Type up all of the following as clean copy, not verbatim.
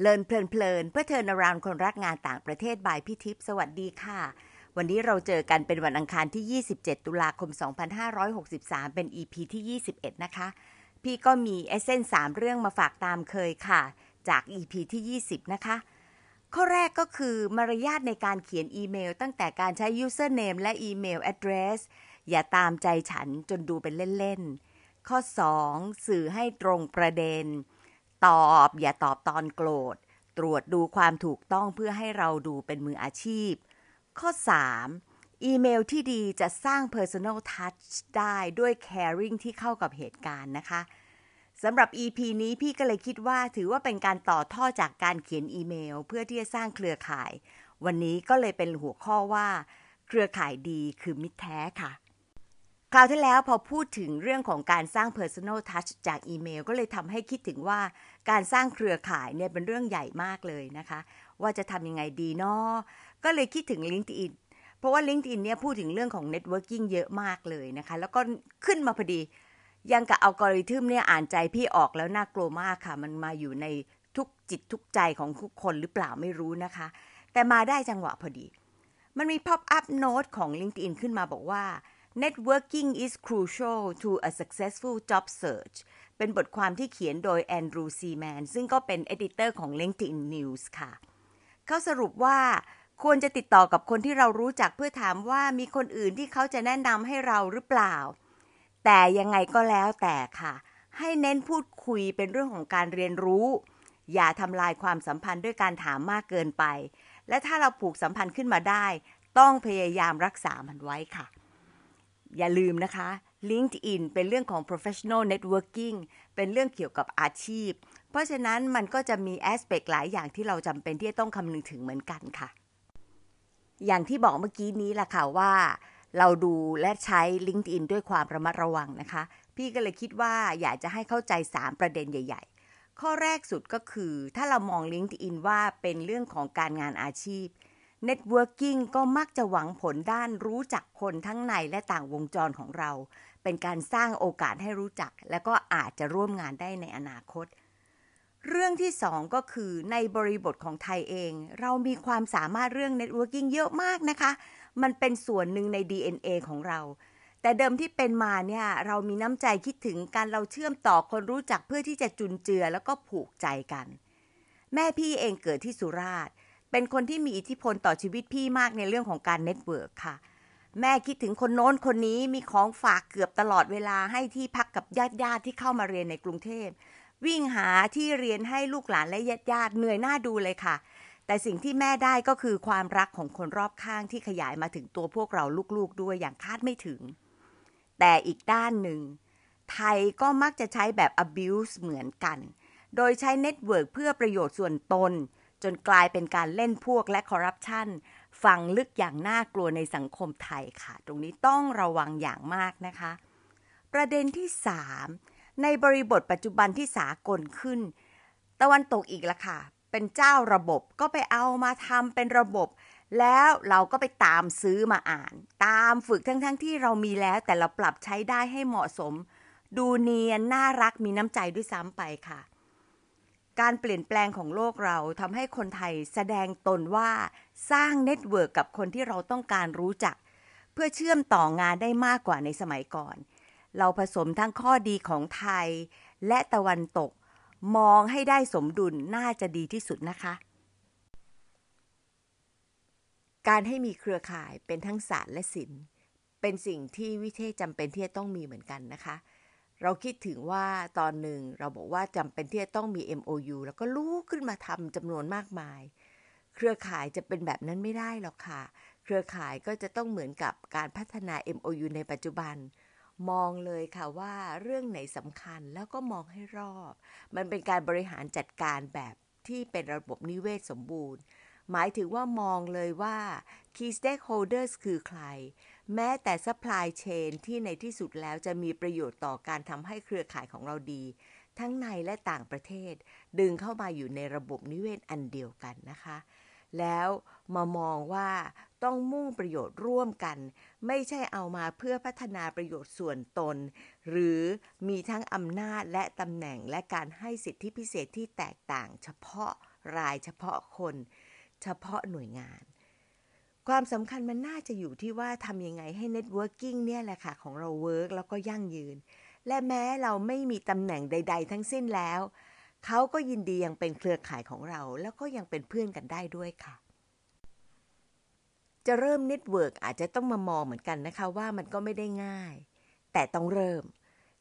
เลินเพลินเพลินเพื่อเทิร์นอราวด์คนรักงานต่างประเทศบายพี่ทิพย์สวัสดีค่ะวันนี้เราเจอกันเป็นวันอังคารที่27ตุลาคม2563เป็น EP ที่21นะคะพี่ก็มีเอเซนส์3เรื่องมาฝากตามเคยค่ะจาก EP ที่20นะคะข้อแรกก็คือมารยาทในการเขียนอีเมลตั้งแต่การใช้ username และ email address อย่าตามใจฉันจนดูเป็นเล่นๆข้อ2สื่อให้ตรงประเด็นตอบอย่าตอบตอนโกรธตรวจดูความถูกต้องเพื่อให้เราดูเป็นมืออาชีพข้อ3อีเมลที่ดีจะสร้าง personal touch ได้ด้วย caring ที่เข้ากับเหตุการณ์นะคะสำหรับ EP นี้พี่ก็เลยคิดว่าถือว่าเป็นการต่อท่อจากการเขียนอีเมลเพื่อที่จะสร้างเครือข่ายวันนี้ก็เลยเป็นหัวข้อว่าเครือข่ายดีคือมิตรแท้ค่ะคราวที่แล้วพอพูดถึงเรื่องของการสร้าง personal touch จากอีเมลก็เลยทำให้คิดถึงว่าการสร้างเครือข่ายเนี่ยเป็นเรื่องใหญ่มากเลยนะคะว่าจะทำยังไงดีเนาะก็เลยคิดถึง LinkedIn เพราะว่า LinkedIn เนี่ยพูดถึงเรื่องของ networking เยอะมากเลยนะคะแล้วก็ขึ้นมาพอดียังกับอัลกอริทึมเนี่ยอ่านใจพี่ออกแล้วน่ากลัวมากค่ะมันมาอยู่ในทุกจิตทุกใจของทุกคนหรือเปล่าไม่รู้นะคะแต่มาได้จังหวะพอดีมันมี pop up note ของ LinkedIn ขึ้นมาบอกว่า networking is crucial to a successful job search เป็นบทความที่เขียนโดยแอนดรูว์ซีแมนซึ่งก็เป็น editor ของ LinkedIn News ค่ะเขาสรุปว่าควรจะติดต่อกับคนที่เรารู้จักเพื่อถามว่ามีคนอื่นที่เขาจะแนะนำให้เราหรือเปล่าแต่ยังไงก็แล้วแต่ค่ะให้เน้นพูดคุยเป็นเรื่องของการเรียนรู้อย่าทำลายความสัมพันธ์ด้วยการถามมากเกินไปและถ้าเราผูกสัมพันธ์ขึ้นมาได้ต้องพยายามรักษามันไว้ค่ะอย่าลืมนะคะ LinkedIn เป็นเรื่องของ professional networking เป็นเรื่องเกี่ยวกับอาชีพเพราะฉะนั้นมันก็จะมี aspect หลายอย่างที่เราจำเป็นที่จะต้องคำนึงถึงเหมือนกันค่ะอย่างที่บอกเมื่อกี้นี้ล่ะค่ะว่าเราดูและใช้ LinkedIn ด้วยความระมัดระวังนะคะพี่ก็เลยคิดว่าอยากจะให้เข้าใจ3ประเด็นใหญ่ๆข้อแรกสุดก็คือถ้าเรามอง LinkedIn ว่าเป็นเรื่องของการงานอาชีพ Networking ก็มักจะหวังผลด้านรู้จักคนทั้งในและต่างวงจรของเราเป็นการสร้างโอกาสให้รู้จักและก็อาจจะร่วมงานได้ในอนาคตเรื่องที่2ก็คือในบริบทของไทยเองเรามีความสามารถเรื่อง Networking เยอะมากนะคะมันเป็นส่วนหนึ่งใน DNA ของเราแต่เดิมที่เป็นมาเนี่ยเรามีน้ำใจคิดถึงการเราเชื่อมต่อคนรู้จักเพื่อที่จะจุนเจือแล้วก็ผูกใจกันแม่พี่เองเกิดที่สุราษฎร์เป็นคนที่มีอิทธิพลต่อชีวิตพี่มากในเรื่องของการเน็ตเวิร์คค่ะแม่คิดถึงคนโน้นคนนี้มีของฝากเกือบตลอดเวลาให้ที่พักกับญาติๆที่เข้ามาเรียนในกรุงเทพวิ่งหาที่เรียนให้ลูกหลานและญาติๆเหนื่อยหน้าดูเลยค่ะแต่สิ่งที่แม่ได้ก็คือความรักของคนรอบข้างที่ขยายมาถึงตัวพวกเราลูกๆด้วยอย่างคาดไม่ถึงแต่อีกด้านหนึ่งไทยก็มักจะใช้แบบ abuse เหมือนกันโดยใช้เน็ตเวิร์กเพื่อประโยชน์ส่วนตนจนกลายเป็นการเล่นพวกและคอร์รัปชันฝังลึกอย่างน่ากลัวในสังคมไทยค่ะตรงนี้ต้องระวังอย่างมากนะคะประเด็นที่3ในบริบทปัจจุบันที่สากลขึ้นตะวันตกอีกละค่ะเป็นเจ้าระบบก็ไปเอามาทำเป็นระบบแล้วเราก็ไปตามซื้อมาอ่านตามฝึกทั้งที่เรามีแล้วแต่เราปรับใช้ได้ให้เหมาะสมดูเนียนน่ารักมีน้ำใจด้วยซ้ำไปค่ะการเปลี่ยนแปลงของโลกเราทำให้คนไทยแสดงตนว่าสร้างเน็ตเวิร์กกับคนที่เราต้องการรู้จักเพื่อเชื่อมต่องานได้มากกว่าในสมัยก่อนเราผสมทั้งข้อดีของไทยและตะวันตกมองให้ได้สมดุลน่าจะดีที่สุดนะคะการให้มีเครือข่ายเป็นทั้งศาสตร์และศิลป์เป็นสิ่งที่วิเทศจำเป็นที่จะต้องมีเหมือนกันนะคะเราคิดถึงว่าตอนหนึ่งเราบอกว่าจำเป็นที่จะต้องมี MOU แล้วก็ลุกขึ้นมาทำจำนวนมากมายเครือข่ายจะเป็นแบบนั้นไม่ได้หรอกค่ะเครือข่ายก็จะต้องเหมือนกับการพัฒนา MOU ในปัจจุบันมองเลยค่ะว่าเรื่องไหนสำคัญแล้วก็มองให้รอบมันเป็นการบริหารจัดการแบบที่เป็นระบบนิเวศสมบูรณ์หมายถึงว่ามองเลยว่า Key Stakeholders คือใครแม้แต่ Supply Chain ที่ในที่สุดแล้วจะมีประโยชน์ต่อการทำให้เครือข่ายของเราดีทั้งในและต่างประเทศดึงเข้ามาอยู่ในระบบนิเวศอันเดียวกันนะคะแล้วมามองว่าต้องมุ่งประโยชน์ร่วมกันไม่ใช่เอามาเพื่อพัฒนาประโยชน์ส่วนตนหรือมีทั้งอำนาจและตำแหน่งและการให้สิทธิพิเศษที่แตกต่างเฉพาะ รายเฉพาะคนเฉพาะหน่วยงานความสำคัญมันน่าจะอยู่ที่ว่าทำยังไงให้ networking เนี่ยแหละค่ะของเราเวิร์กแล้วก็ยั่งยืนและแม้เราไม่มีตำแหน่งใดๆทั้งสิ้นแล้วเขาก็ยินดียังเป็นเครือข่ายของเราแล้วก็ยังเป็นเพื่อนกันได้ด้วยค่ะจะเริ่มเน็ตเวิร์กอาจจะต้องมามองเหมือนกันนะคะว่ามันก็ไม่ได้ง่ายแต่ต้องเริ่ม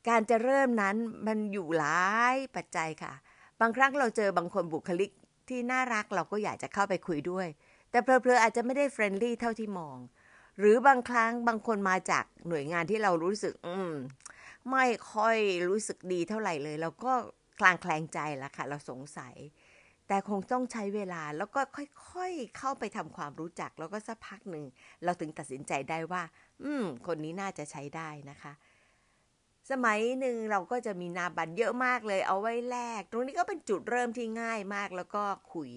การจะเริ่มนั้นมันอยู่หลายปัจจัยค่ะบางครั้งเราเจอบางคนบุคลิกที่น่ารักเราก็อยากจะเข้าไปคุยด้วยแต่เพลอๆอาจจะไม่ได้เฟรนลี่เท่าที่มองหรือบางครั้งบางคนมาจากหน่วยงานที่เรารู้สึกไม่ค่อยรู้สึกดีเท่าไหร่เลยเราก็คลางแคลงใจละค่ะเราสงสัยแต่คงต้องใช้เวลาแล้วก็ค่อยๆเข้าไปทำความรู้จักแล้วก็สักพักหนึ่งเราถึงตัดสินใจได้ว่าคนนี้น่าจะใช้ได้นะคะสมัยหนึ่งเราก็จะมีนาบัตรเยอะมากเลยเอาไว้แลกตรงนี้ก็เป็นจุดเริ่มที่ง่ายมากแล้วก็คุย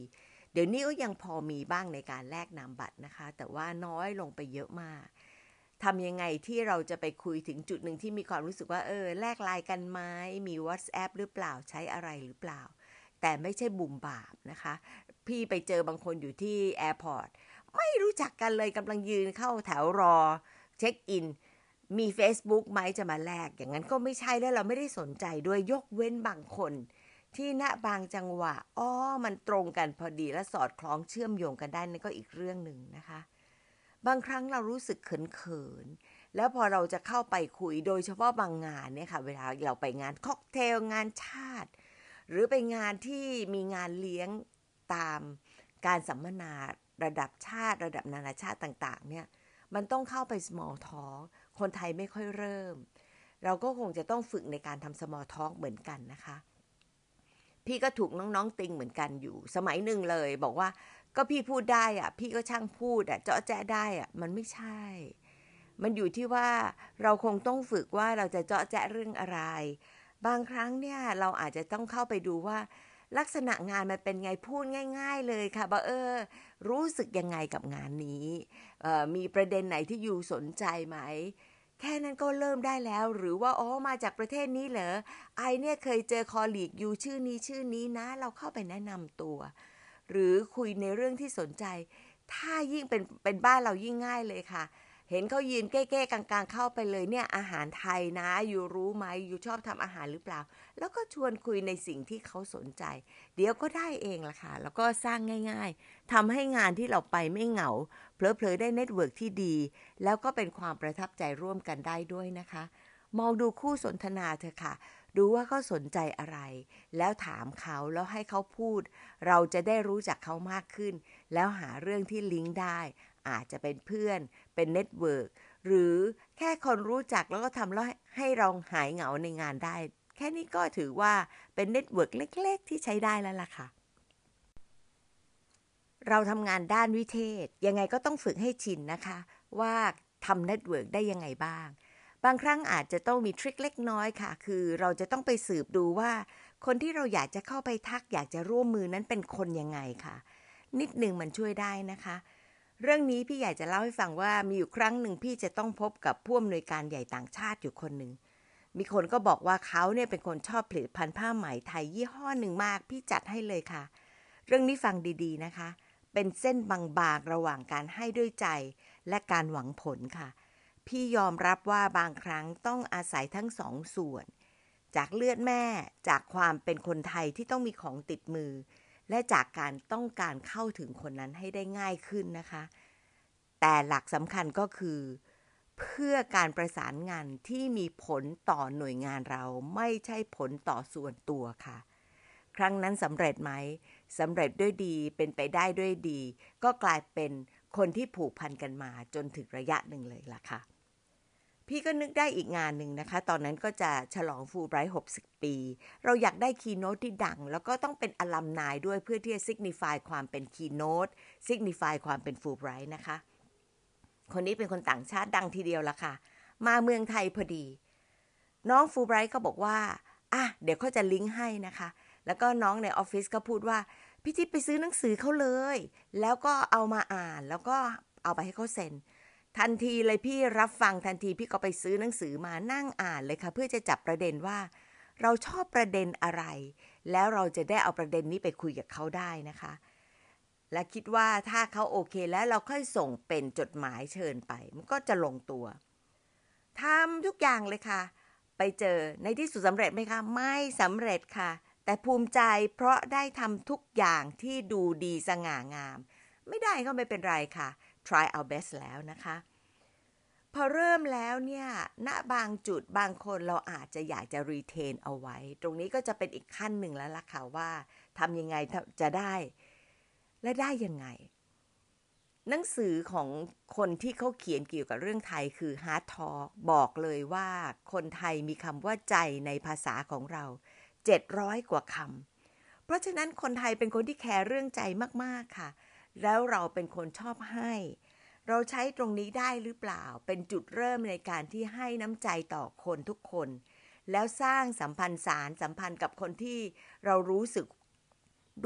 เดี๋ยวนี้ก็ยังพอมีบ้างในการแลกนามบัตรนะคะแต่ว่าน้อยลงไปเยอะมากทำยังไงที่เราจะไปคุยถึงจุดหนึ่งที่มีความรู้สึกว่าแลกไลน์กันไหมมี WhatsApp หรือเปล่าใช้อะไรหรือเปล่าแต่ไม่ใช่บุ่มบามนะคะพี่ไปเจอบางคนอยู่ที่แอร์พอร์ตไม่รู้จักกันเลยกำลังยืนเข้าแถวรอเช็คอินมี Facebook ไหมจะมาแลกอย่างนั้นก็ไม่ใช่แล้วเราไม่ได้สนใจด้วยยกเว้นบางคนที่ณบางจังหวะมันตรงกันพอดีและสอดคล้องเชื่อมโยงกันได้นั่นก็อีกเรื่องหนึ่งนะคะบางครั้งเรารู้สึกเขินๆแล้วพอเราจะเข้าไปคุยโดยเฉพาะบางงานเนี่ยค่ะเวลาเราไปงานค็อกเทลงานชาติหรือไปงานที่มีงานเลี้ยงตามการสัมมนาระดับชาติระดับนานาชาติต่างๆเนี่ยมันต้องเข้าไป small talk คนไทยไม่ค่อยเริ่มเราก็คงจะต้องฝึกในการทำ small talk เหมือนกันนะคะพี่ก็ถูกน้องๆติงเหมือนกันอยู่สมัยหนึ่งเลยบอกว่าก็พี่พูดได้อะพี่ก็ช่างพูดอะเจาะแจ๊ะได้อะมันไม่ใช่มันอยู่ที่ว่าเราคงต้องฝึกว่าเราจะเจาะแจ๊ะเรื่องอะไรบางครั้งเนี่ยเราอาจจะต้องเข้าไปดูว่าลักษณะงานมันเป็นไงพูดง่ายๆเลยค่ะว่ารู้สึกยังไงกับงานนี้มีประเด็นไหนที่อยู่สนใจไหมแค่นั้นก็เริ่มได้แล้วหรือว่ามาจากประเทศนี้เหรอไอเนี่ยเคยเจอคอลลีกอยู่ชื่อนี้นะเราเข้าไปแนะนำตัวหรือคุยในเรื่องที่สนใจถ้ายิ่งเป็นบ้านเรายิ่งง่ายเลยค่ะเห็นเขายืนเก้ๆกลางๆเข้าไปเลยเนี่ยอาหารไทยนะอยู่รู้ไหมอยู่ชอบทำอาหารหรือเปล่าแล้วก็ชวนคุยในสิ่งที่เขาสนใจเดี๋ยวก็ได้เองล่ะค่ะแล้วก็สร้างง่ายๆทำให้งานที่เราไปไม่เหงาเพลิดได้เน็ตเวิร์กที่ดีแล้วก็เป็นความประทับใจร่วมกันได้ด้วยนะคะมองดูคู่สนทนาเถอะค่ะดูว่าเขาสนใจอะไรแล้วถามเขาแล้วให้เขาพูดเราจะได้รู้จักเขามากขึ้นแล้วหาเรื่องที่ลิงก์ได้อาจจะเป็นเพื่อนเป็นเน็ตเวิร์กหรือแค่คนรู้จักแล้วก็ทำให้เราหายเหงาในงานได้แค่นี้ก็ถือว่าเป็นเน็ตเวิร์กเล็กๆที่ใช้ได้แล้วล่ะค่ะเราทำงานด้านวิเทศยังไงก็ต้องฝึกให้ชินนะคะว่าทำเน็ตเวิร์กได้ยังไงบ้างบางครั้งอาจจะต้องมีทริคเล็กน้อยค่ะคือเราจะต้องไปสืบดูว่าคนที่เราอยากจะเข้าไปทักอยากจะร่วมมือนั้นเป็นคนยังไงค่ะนิดนึงมันช่วยได้นะคะเรื่องนี้พี่ใหญ่จะเล่าให้ฟังว่ามีอยู่ครั้งหนึ่งพี่จะต้องพบกับผู้อำนวยการใหญ่ต่างชาติอยู่คนหนึ่งมีคนก็บอกว่าเขาเนี่ยเป็นคนชอบผลิตภัณฑ์ผ้าไหมไทยยี่ห้อหนึ่งมากพี่จัดให้เลยค่ะเรื่องนี้ฟังดีๆนะคะเป็นเส้นบางๆระหว่างการให้ด้วยใจและการหวังผลค่ะพี่ยอมรับว่าบางครั้งต้องอาศัยทั้งสองส่วนจากเลือดแม่จากความเป็นคนไทยที่ต้องมีของติดมือและจากการต้องการเข้าถึงคนนั้นให้ได้ง่ายขึ้นนะคะแต่หลักสำคัญก็คือเพื่อการประสานงานที่มีผลต่อหน่วยงานเราไม่ใช่ผลต่อส่วนตัวค่ะครั้งนั้นสำเร็จไหมสำเร็จด้วยดีเป็นไปได้ด้วยดีก็กลายเป็นคนที่ผูกพันกันมาจนถึงระยะหนึ่งเลยล่ะค่ะพี่ก็นึกได้อีกงานหนึ่งนะคะตอนนั้นก็จะฉลองฟูลไบรท์60 ปีเราอยากได้คีย์โน้ตที่ดังแล้วก็ต้องเป็นอลัมไนด้วยเพื่อที่จะซิกนิฟายความเป็นคีย์โน้ตซิกนิฟายความเป็นฟูลไบรท์นะคะคนนี้เป็นคนต่างชาติดังทีเดียวละค่ะมาเมืองไทยพอดีน้องฟูลไบรท์ก็บอกว่าเดี๋ยวเขาจะลิงก์ให้นะคะแล้วก็น้องในออฟฟิศก็พูดว่าพี่ทิพย์ไปซื้อหนังสือเขาเลยแล้วก็เอามาอ่านแล้วก็เอาไปให้เขาเซ็นทันทีเลยพี่รับฟังทันทีพี่ก็ไปซื้อหนังสือมานั่งอ่านเลยค่ะเพื่อจะจับประเด็นว่าเราชอบประเด็นอะไร แล้วเราจะได้เอาประเด็นนี้ไปคุยกับเขาได้นะคะและคิดว่าถ้าเขาโอเคแล้วเราค่อยส่งเป็นจดหมายเชิญไปมันก็จะลงตัวทำทุกอย่างเลยค่ะไปเจอในที่สุดสำเร็จไหมคะไม่สำเร็จค่ะแต่ภูมิใจเพราะได้ทำทุกอย่างที่ดูดีสง่างามไม่ได้ก็ไม่เป็นไรค่ะ try our best แล้วนะคะพอเริ่มแล้วเนี่ยณบางจุดบางคนเราอาจจะอยากจะ retain เอาไว้ตรงนี้ก็จะเป็นอีกขั้นหนึ่งแล้วล่ะค่ะว่าทำยังไงจะได้และได้ยังไงหนังสือของคนที่เขาเขียนเกี่ยวกับเรื่องไทยคือ Heart Talk บอกเลยว่าคนไทยมีคำว่าใจในภาษาของเรา700กว่าคำเพราะฉะนั้นคนไทยเป็นคนที่แคร์เรื่องใจมากๆค่ะแล้วเราเป็นคนชอบให้เราใช้ตรงนี้ได้หรือเปล่าเป็นจุดเริ่มในการที่ให้น้ำใจต่อคนทุกคนแล้วสร้างสัมพันธ์สารสัมพันธ์กับคนที่เรารู้สึก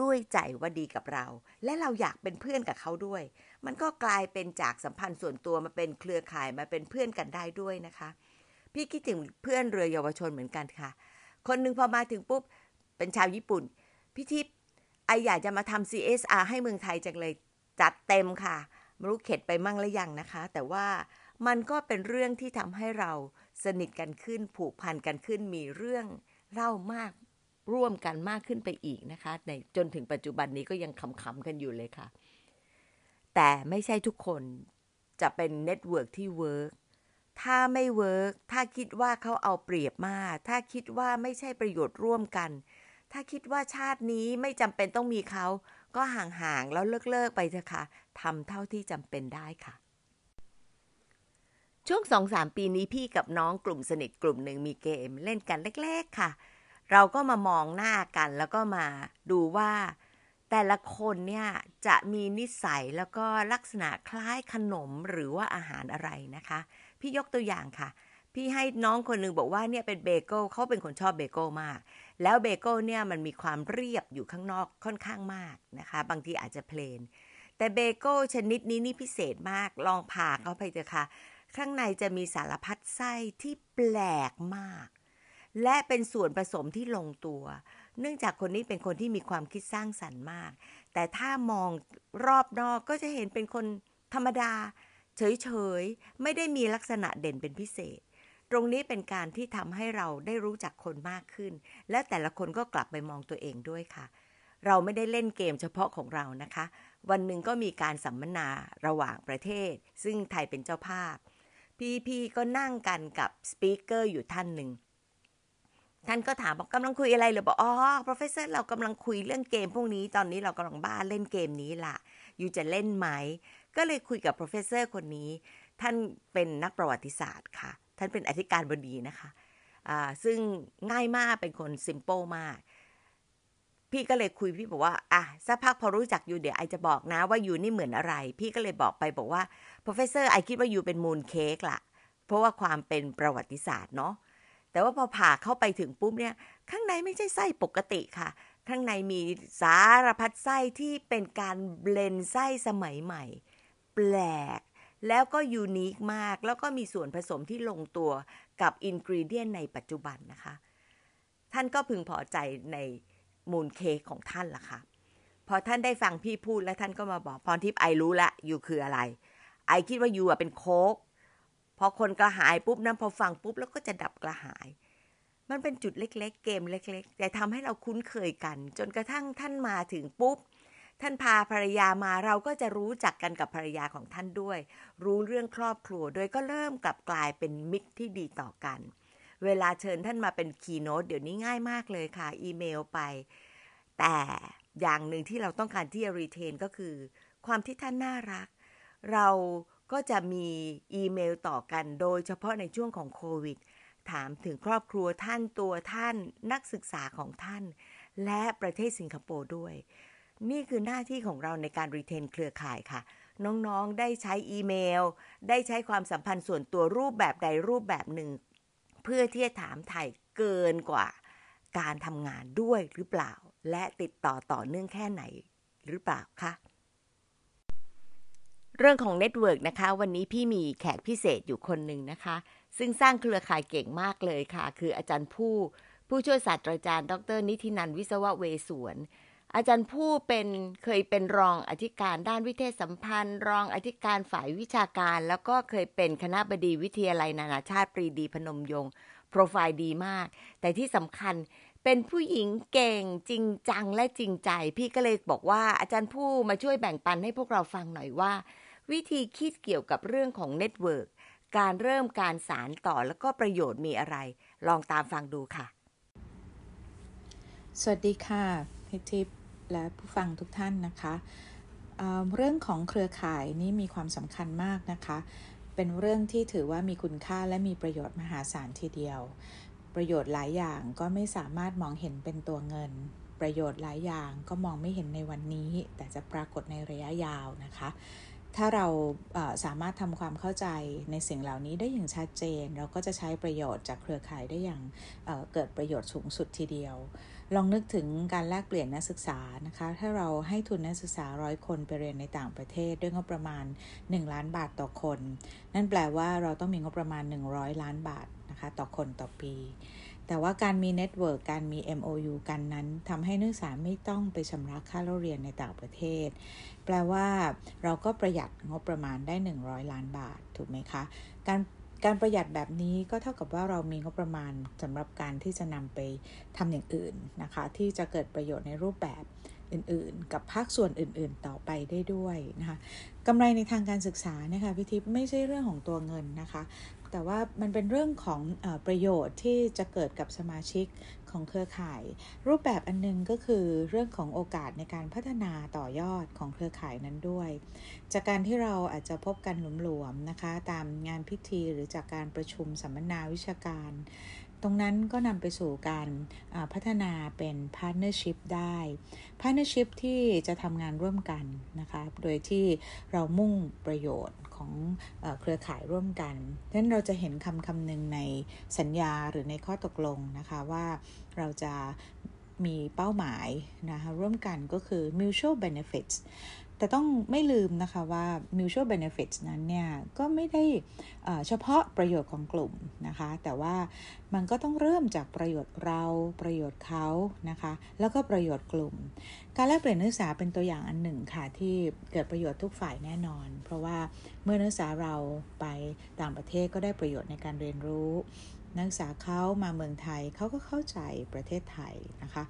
ด้วยใจว่าดีกับเราและเราอยากเป็นเพื่อนกับเขาด้วยมันก็กลายเป็นจากสัมพันธ์ส่วนตัวมาเป็นเครือข่ายมาเป็นเพื่อนกันได้ด้วยนะคะพี่คิดถึงเพื่อนเรือเยาวชนเหมือนกันค่ะคนนึงพอมาถึงปุ๊บเป็นชาวญี่ปุ่นพี่ทิพย์ไออยากจะมาทำ CSR ให้เมืองไทยจังเลยจัดเต็มค่ะไม่รู้เข็ดไปมั่งหรือยังนะคะแต่ว่ามันก็เป็นเรื่องที่ทำให้เราสนิทกันขึ้นผูกพันกันขึ้นมีเรื่องเล่ามากร่วมกันมากขึ้นไปอีกนะคะในจนถึงปัจจุบันนี้ก็ยังขำๆกันอยู่เลยค่ะแต่ไม่ใช่ทุกคนจะเป็นเน็ตเวิร์กที่เวิร์กถ้าไม่เวิร์กถ้าคิดว่าเขาเอาเปรียบมากถ้าคิดว่าไม่ใช่ประโยชน์ร่วมกันถ้าคิดว่าชาตินี้ไม่จำเป็นต้องมีเขาก็ห่างๆแล้วเลิกไปเถอะค่ะทำเท่าที่จำเป็นได้ค่ะช่วง 2-3 ปีนี้พี่กับน้องกลุ่มสนิทกลุ่มหนึ่งมีเกมเล่นกันเล็กๆค่ะเราก็มามองหน้ากันแล้วก็มาดูว่าแต่ละคนเนี่ยจะมีนิสัยแล้วก็ลักษณะคล้ายขนมหรือว่าอาหารอะไรนะคะพี่ยกตัวอย่างค่ะพี่ให้น้องคนนึงบอกว่าเนี่ยเป็นเบเกิลเขาเป็นคนชอบเบเกิลมากแล้วเบเกิลเนี่ยมันมีความเรียบอยู่ข้างนอกค่อนข้างมากนะคะบางทีอาจจะเพลนแต่เบเกิลชนิดนี้นี่พิเศษมากลองผ่าเขาไปเถอะค่ะข้างในจะมีสารพัดไส้ที่แปลกมากและเป็นส่วนผสมที่ลงตัวเนื่องจากคนนี้เป็นคนที่มีความคิดสร้างสรรค์มากแต่ถ้ามองรอบนอกก็จะเห็นเป็นคนธรรมดาเฉยๆไม่ได้มีลักษณะเด่นเป็นพิเศษตรงนี้เป็นการที่ทำให้เราได้รู้จักคนมากขึ้นและแต่ละคนก็กลับไปมองตัวเองด้วยค่ะเราไม่ได้เล่นเกมเฉพาะของเรานะคะวันหนึ่งก็มีการสัมมนาระหว่างประเทศซึ่งไทยเป็นเจ้าภาพพี่ก็นั่งกันกับสปีกเกอร์อยู่ท่านหนึ่งท่านก็ถามว่ากำลังคุยอะไรหรือบอกอ๋อ professor เรากำลังคุยเรื่องเกมพวกนี้ตอนนี้เรากำลังบ้าเล่นเกมนี้ล่ะอยู่จะเล่นไหมก็เลยคุยกับ professor คนนี้ท่านเป็นนักประวัติศาสตร์ค่ะท่านเป็นอธิการบดีนะคะซึ่งง่ายมากเป็นคน simple มากพี่ก็เลยคุยพี่บอกว่าอ่ะสักพักพอรู้จักอยู่เดี๋ยวไอจะบอกนะว่าอยู่นี่เหมือนอะไรพี่ก็เลยบอกไปบอกว่า professor ไอคิดว่าอยู่เป็น moon cake ล่ะเพราะว่าความเป็นประวัติศาสตร์เนาะแต่ว่าพอผ่าเข้าไปถึงปุ๊บเนี่ยข้างในไม่ใช่ไส้ปกติค่ะข้างในมีสารพัดไส้ที่เป็นการเบลนด์ไส้สมัยใหม่แปลกแล้วก็ยูนิคมากแล้วก็มีส่วนผสมที่ลงตัวกับอินกรีเดียนในปัจจุบันนะคะท่านก็พึงพอใจในมูนเค้กของท่านล่ะค่ะพอท่านได้ฟังพี่พูดแล้วท่านก็มาบอกพรทิพย์ไอรู้ละยูคืออะไรไอคิดว่ายูเป็นโค้กพอคนกระหายปุ๊บนะพอฟังปุ๊บแล้วก็จะดับกระหายมันเป็นจุดเล็กๆเกมเล็กๆแต่ทำให้เราคุ้นเคยกันจนกระทั่งท่านมาถึงปุ๊บท่านพาภรรยามาเราก็จะรู้จักกันกับภรรยาของท่านด้วยรู้เรื่องครอบครัวด้วยก็เริ่มกลับกลายเป็นมิตรที่ดีต่อกันเวลาเชิญท่านมาเป็นคีย์โน้ตเดี๋ยวนี้ง่ายมากเลยค่ะอีเมลไปแต่อย่างหนึ่งที่เราต้องการที่จะรีเทนก็คือความที่ท่านน่ารักเราก็จะมีอีเมลต่อกันโดยเฉพาะในช่วงของโควิดถามถึงครอบครัวท่านตัวท่านนักศึกษาของท่านและประเทศสิงคโปร์ด้วยนี่คือหน้าที่ของเราในการรีเทนเครือข่ายค่ะน้องๆได้ใช้อีเมลได้ใช้ความสัมพันธ์ส่วนตัวรูปแบบใดรูปแบบหนึ่งเพื่อที่จะถามไถ่เกินกว่าการทำงานด้วยหรือเปล่าและติดต่อต่อเนื่องแค่ไหนหรือเปล่าคะเรื่องของเน็ตเวิร์กนะคะวันนี้พี่มีแขกพิเศษอยู่คนหนึ่งนะคะซึ่งสร้างเครือข่ายเก่งมากเลยค่ะคืออาจารย์ผู้ ผู้ช่วยศาสตราจารย์ดร.นิธินันท์วิศวะเวสวนอาจารย์ผู้เคยเป็นรองอธิการด้านวิเทศสัมพันธ์รองอธิการฝ่ายวิชาการแล้วก็เคยเป็นคณบดีวิทยาลัยนานาชาติปรีดีพนมยงค์โปรไฟล์ดีมากแต่ที่สำคัญเป็นผู้หญิงเก่งจริงจังและจริงใจพี่ก็เลยบอกว่าอาจารย์ผู้มาช่วยแบ่งปันให้พวกเราฟังหน่อยว่าวิธีคิดเกี่ยวกับเรื่องของเน็ตเวิร์กการเริ่มการสานต่อแล้วก็ประโยชน์มีอะไรลองตามฟังดูค่ะสวัสดีค่ะพี่ทิพย์และผู้ฟังทุกท่านนะคะเรื่องของเครือข่ายนี้มีความสำคัญมากนะคะเป็นเรื่องที่ถือว่ามีคุณค่าและมีประโยชน์มหาศาลทีเดียวประโยชน์หลายอย่างก็ไม่สามารถมองเห็นเป็นตัวเงินประโยชน์หลายอย่างก็มองไม่เห็นในวันนี้แต่จะปรากฏในระยะยาวนะคะถ้าเราสามารถทำความเข้าใจในสิ่งเหล่านี้ได้อย่างชัดเจนเราก็จะใช้ประโยชน์จากเครือข่ายได้อย่างเกิดประโยชน์สูงสุดทีเดียวลองนึกถึงการแลกเปลี่ยนนักศึกษานะคะถ้าเราให้ทุนนักศึกษา100 คนไปเรียนในต่างประเทศด้วยงบประมาณ1 ล้านบาทต่อคนนั่นแปลว่าเราต้องมีงบประมาณ100 ล้านบาทนะคะต่อคนต่อปีแต่ว่าการมีเน็ตเวิร์กการมี MOU กันนั้นทำให้นักศึกษาไม่ต้องไปชำระค่าเรียนในต่างประเทศแปลว่าเราก็ประหยัดงบประมาณได้100 ล้านบาทถูกไหมคะการประหยัดแบบนี้ก็เท่ากับว่าเรามีงบประมาณสำหรับการที่จะนำไปทำอย่างอื่นนะคะที่จะเกิดประโยชน์ในรูปแบบอื่นๆกับภาคส่วนอื่นๆต่อไปได้ด้วยนะคะกำไรในทางการศึกษาเนี่ยค่ะพี่ทิพย์ไม่ใช่เรื่องของตัวเงินนะคะแต่ว่ามันเป็นเรื่องของประโยชน์ที่จะเกิดกับสมาชิกของเครือข่ายรูปแบบอันนึงก็คือเรื่องของโอกาสในการพัฒนาต่อยอดของเครือข่ายนั้นด้วยจากการที่เราอาจจะพบกันหลวมๆนะคะตามงานพิธีหรือจากการประชุมสัมมนาวิชาการตรงนั้นก็นำไปสู่การพัฒนาเป็น partnership ได้ partnership ที่จะทำงานร่วมกันนะคะโดยที่เรามุ่งประโยชน์ของเครือข่ายร่วมกันดังนั้นเราจะเห็นคำหนึ่งในสัญญาหรือในข้อตกลงนะคะว่าเราจะมีเป้าหมายนะคะร่วมกันก็คือ mutual benefits แต่ต้องไม่ลืมนะคะว่า mutual benefits นั้นเนี่ยก็ไม่ได้เฉพาะประโยชน์ของกลุ่มนะคะแต่ว่ามันก็ต้องเริ่มจากประโยชน์เราประโยชน์เขานะคะแล้วก็ประโยชน์กลุ่มการแลกเปลี่ยนนักศึกษาเป็นตัวอย่างอันหนึ่งค่ะที่เกิดประโยชน์ทุกฝ่ายแน่นอนเพราะว่าเมื่อนักศึกษาเราไปต่างประเทศก็ได้ประโยชน์ในการเรียนรู้นักศึกษาเขามาเมืองไทยเขาก็เข้าใจประเทศไทยนะคะ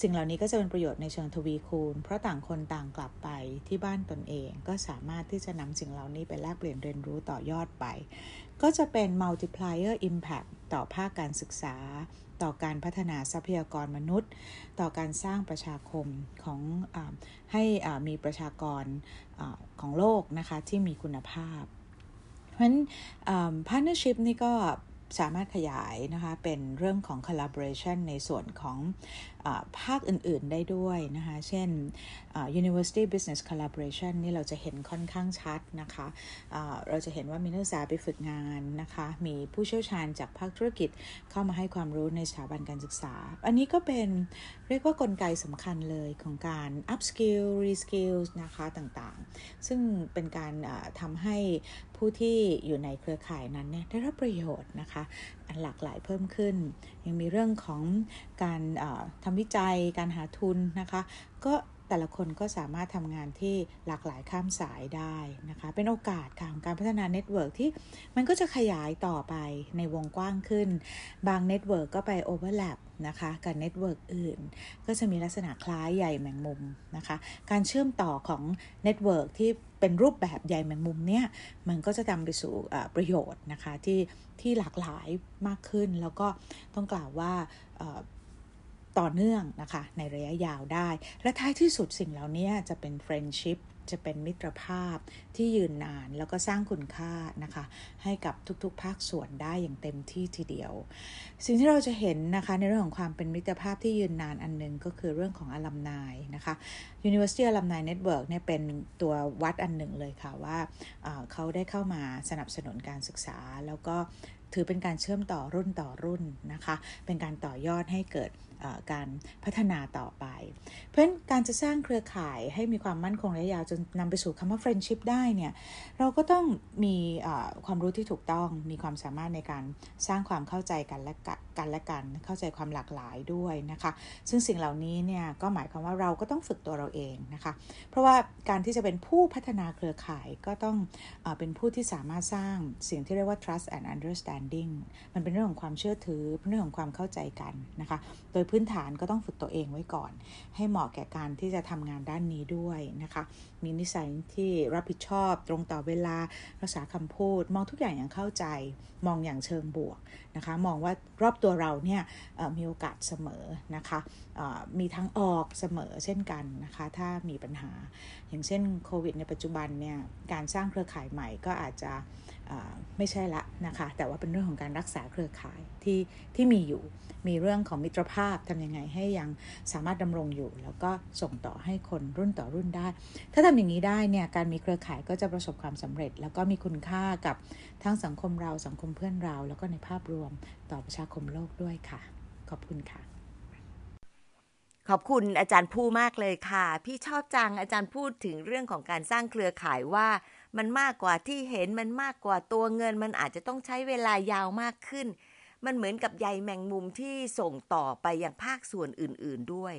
สิ่งเหล่านี้ก็จะเป็นประโยชน์ในเชิงทวีคูณเพราะต่างคนต่างกลับไปที่บ้านตนเองก็สามารถที่จะนำสิ่งเหล่านี้ไปแลกเปลี่ยนเรียนรู้ต่อยอดไปก็จะเป็น multiplier impact ต่อภาคการศึกษาต่อการพัฒนาทรัพยากรมนุษย์ต่อการสร้างประชาคมของให้มีประชากรของโลกนะคะที่มีคุณภาพเพราะฉะนั้น partnership นี่ก็สามารถขยายนะคะเป็นเรื่องของ collaboration ในส่วนของภาคอื่นๆได้ด้วยนะคะเช่น university business collaboration นี่เราจะเห็นค่อนข้างชัดนะคะเราจะเห็นว่ามีนักศึกษาไปฝึกงานนะคะมีผู้เชี่ยวชาญจากภาคธุรกิจเข้ามาให้ความรู้ในสถาบันการศึกษาอันนี้ก็เป็นเรียกว่ากลไกสำคัญเลยของการ upskill reskill นะคะต่างๆซึ่งเป็นการทำให้ผู้ที่อยู่ในเครือข่ายนั้นเนี่ยได้รับประโยชน์นะคะอันหลากหลายเพิ่มขึ้นยังมีเรื่องของการทำวิจัยการหาทุนนะคะก็แต่ละคนก็สามารถทำงานที่หลากหลายข้ามสายได้นะคะเป็นโอกาสค่ะของการพัฒนาเน็ตเวิร์กที่มันก็จะขยายต่อไปในวงกว้างขึ้นบางเน็ตเวิร์กก็ไปโอเวอร์แลปนะคะกับเน็ตเวิร์กอื่นก็จะมีลักษณะคล้ายใยแมงมุมนะคะการเชื่อมต่อของเน็ตเวิร์กที่เป็นรูปแบบใยแมงมุมเนี่ยมันก็จะนำไปสู่ประโยชน์นะคะที่หลากหลายมากขึ้นแล้วก็ต้องกล่าวว่าต่อเนื่องนะคะในระยะยาวได้และท้ายที่สุดสิ่งเหล่านี้จะเป็น friendship จะเป็นมิตรภาพที่ยืนนานแล้วก็สร้างคุณค่านะคะให้กับทุกๆภาคส่วนได้อย่างเต็มที่ทีเดียวสิ่งที่เราจะเห็นนะคะในเรื่องของความเป็นมิตรภาพที่ยืนนานอันนึงก็คือเรื่องของ alumni นะคะ University Alumni Network เนี่ยเป็นตัววัดอันหนึ่งเลยค่ะว่าเขาได้เข้ามาสนับสนุนการศึกษาแล้วก็ถือเป็นการเชื่อมต่อรุ่นต่อรุ่นนะคะเป็นการต่อยอดให้เกิดการพัฒนาต่อไปเพราะฉะนั้นการจะสร้างเครือข่ายให้มีความมั่นคงระยะยาวจนนำไปสู่คำว่า friendship ได้เนี่ยเราก็ต้องมีความรู้ที่ถูกต้องมีความสามารถในการสร้างความเข้าใจกันและ กันและกันเข้าใจความหลากหลายด้วยนะคะซึ่งสิ่งเหล่านี้เนี่ยก็หมายความว่าเราก็ต้องฝึกตัวเราเองนะคะเพราะว่าการที่จะเป็นผู้พัฒนาเครือข่ายก็ต้องเป็นผู้ที่สามารถสร้างสิ่งที่เรียกว่า trust and understanding มันเป็นเรื่องของความเชื่อถือเรื่องของความเข้าใจกันนะคะโดยพื้นฐานก็ต้องฝึกตัวเองไว้ก่อนให้เหมาะแก่การที่จะทำงานด้านนี้ด้วยนะคะมีนิสัยที่รับผิดชอบตรงต่อเวลารักษาคำพูดมองทุกอย่างอย่างเข้าใจมองอย่างเชิงบวกนะคะมองว่ารอบตัวเราเนี่ยมีโอกาสเสมอนะคะมีทางออกเสมอเช่นกันนะคะถ้ามีปัญหาอย่างเช่นโควิดในปัจจุบันเนี่ยการสร้างเครือข่ายใหม่ก็อาจจะไม่ใช่ละนะคะแต่ว่าเป็นเรื่องของการรักษาเครือข่ายที่มีอยู่มีเรื่องของมิตรภาพทำยังไงให้ยังสามารถดำรงอยู่แล้วก็ส่งต่อให้คนรุ่นต่อรุ่นได้ถ้าทำอย่างนี้ได้เนี่ยการมีเครือข่ายก็จะประสบความสำเร็จแล้วก็มีคุณค่ากับทั้งสังคมเราสังคมเพื่อนเราแล้วก็ในภาพรวมต่อประชาคมโลกด้วยค่ะขอบคุณค่ะขอบคุณอาจารย์ผู้มากเลยค่ะพี่ชอบจังอาจารย์พูดถึงเรื่องของการสร้างเครือข่ายว่ามันมากกว่าที่เห็นมันมากกว่าตัวเงินมันอาจจะต้องใช้เวลายาวมากขึ้นมันเหมือนกับใยแมงมุมที่ส่งต่อไปยังภาคส่วนอื่นๆด้วย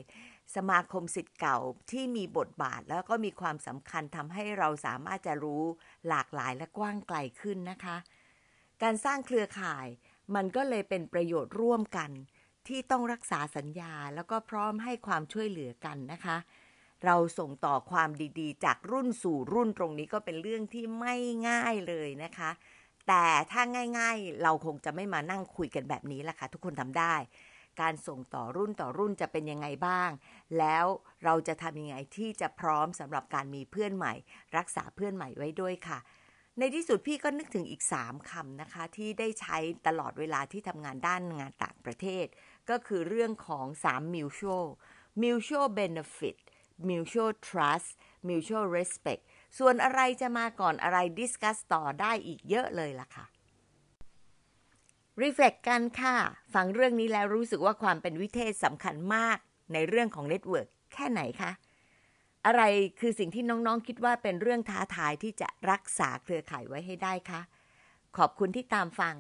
สมาคมศิษย์เก่าที่มีบทบาทแล้วก็มีความสำคัญทำให้เราสามารถจะรู้หลากหลายและกว้างไกลขึ้นนะคะการสร้างเครือข่ายมันก็เลยเป็นประโยชน์ร่วมกันที่ต้องรักษาสัญญาแล้วก็พร้อมให้ความช่วยเหลือกันนะคะเราส่งต่อความดีๆจากรุ่นสู่รุ่นตรงนี้ก็เป็นเรื่องที่ไม่ง่ายเลยนะคะแต่ถ้าง่ายๆเราคงจะไม่มานั่งคุยกันแบบนี้ละค่ะทุกคนทำได้การส่งต่อรุ่นต่อรุ่นจะเป็นยังไงบ้างแล้วเราจะทำยังไงที่จะพร้อมสำหรับการมีเพื่อนใหม่รักษาเพื่อนใหม่ไว้ด้วยค่ะในที่สุดพี่ก็นึกถึงอีก3คำนะคะที่ได้ใช้ตลอดเวลาที่ทำงานด้านงานต่างประเทศก็คือเรื่องของ3 mutual benefit mutual trust mutual respect ส่วนอะไรจะมาก่อนอะไร discuss ต่อได้อีกเยอะเลยล่ะค่ะ reflect กันค่ะฟังเรื่องนี้แล้วรู้สึกว่าความเป็นวิเทศสำคัญมากในเรื่องของ network แค่ไหนคะอะไรคือสิ่งที่น้องๆคิดว่าเป็นเรื่องท้าทายที่จะรักษาเครือข่ายไว้ให้ได้คะขอบคุณที่ตามฟัง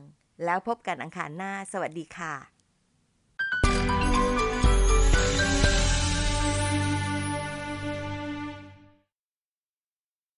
แล้วพบกันอังคารหน้าสวัสดีค่ะ